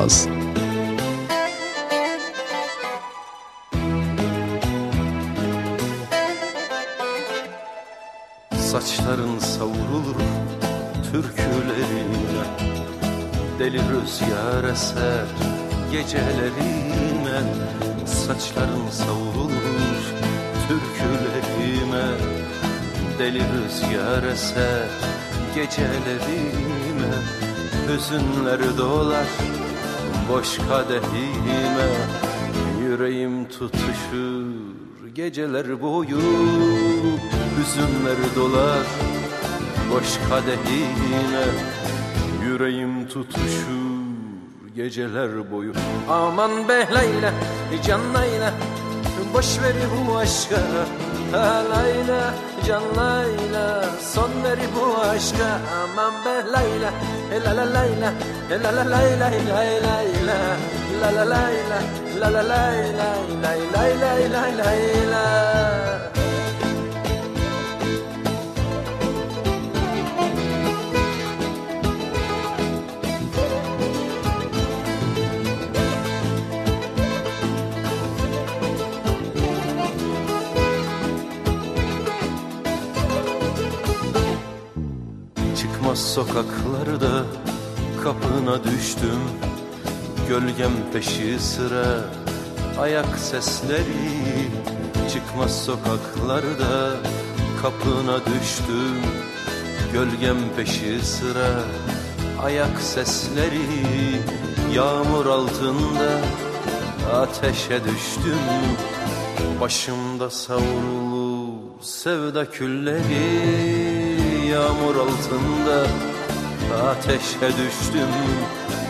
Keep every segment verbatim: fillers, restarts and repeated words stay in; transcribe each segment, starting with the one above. cars. Saçların savrulur türkülerine, deli rüzgar eser gecelerime. Saçların savrulur türkülerime, deli rüzgar eser gecelerime. Hüzünler dolar boş kadehime, yüreğim tutuşur geceler boyu. Hüzünler dolar boş kadehine, yüreğim tutuşur geceler boyu. Aman be Leyla, can Leyla, boş ver bu aşka. Ha Leyla, can Leyla, son ver bu aşka. Aman be Leyla, la la Leyla, la la Leyla, la Leyla, la la Leyla, la la Leyla, la Leyla, la Leyla. Çıkmaz sokaklarda kapına düştüm, gölgem peşi sıra ayak sesleri. Çıkmaz sokaklarda kapına düştüm, gölgem peşi sıra ayak sesleri. Yağmur altında ateşe düştüm, başımda savrulu sevda külleri. Yağmur altında ateşe düştüm,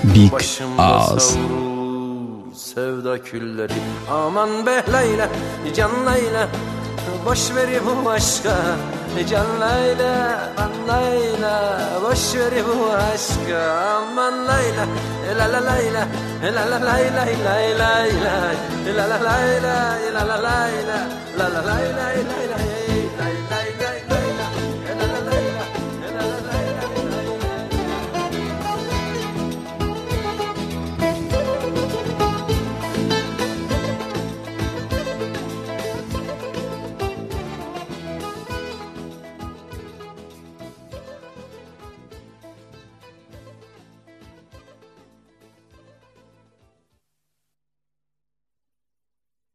Big başımda savrul sevda külleri. Aman be Leyla, can Leyla, boş ver bu aşka. Can Leyla, can Leyla, boş ver bu aşka. Aman Leyla, la la Leyla, la la Leyla, la Leyla, la la Leyla, la la Leyla, la la Leyla, la la Leyla.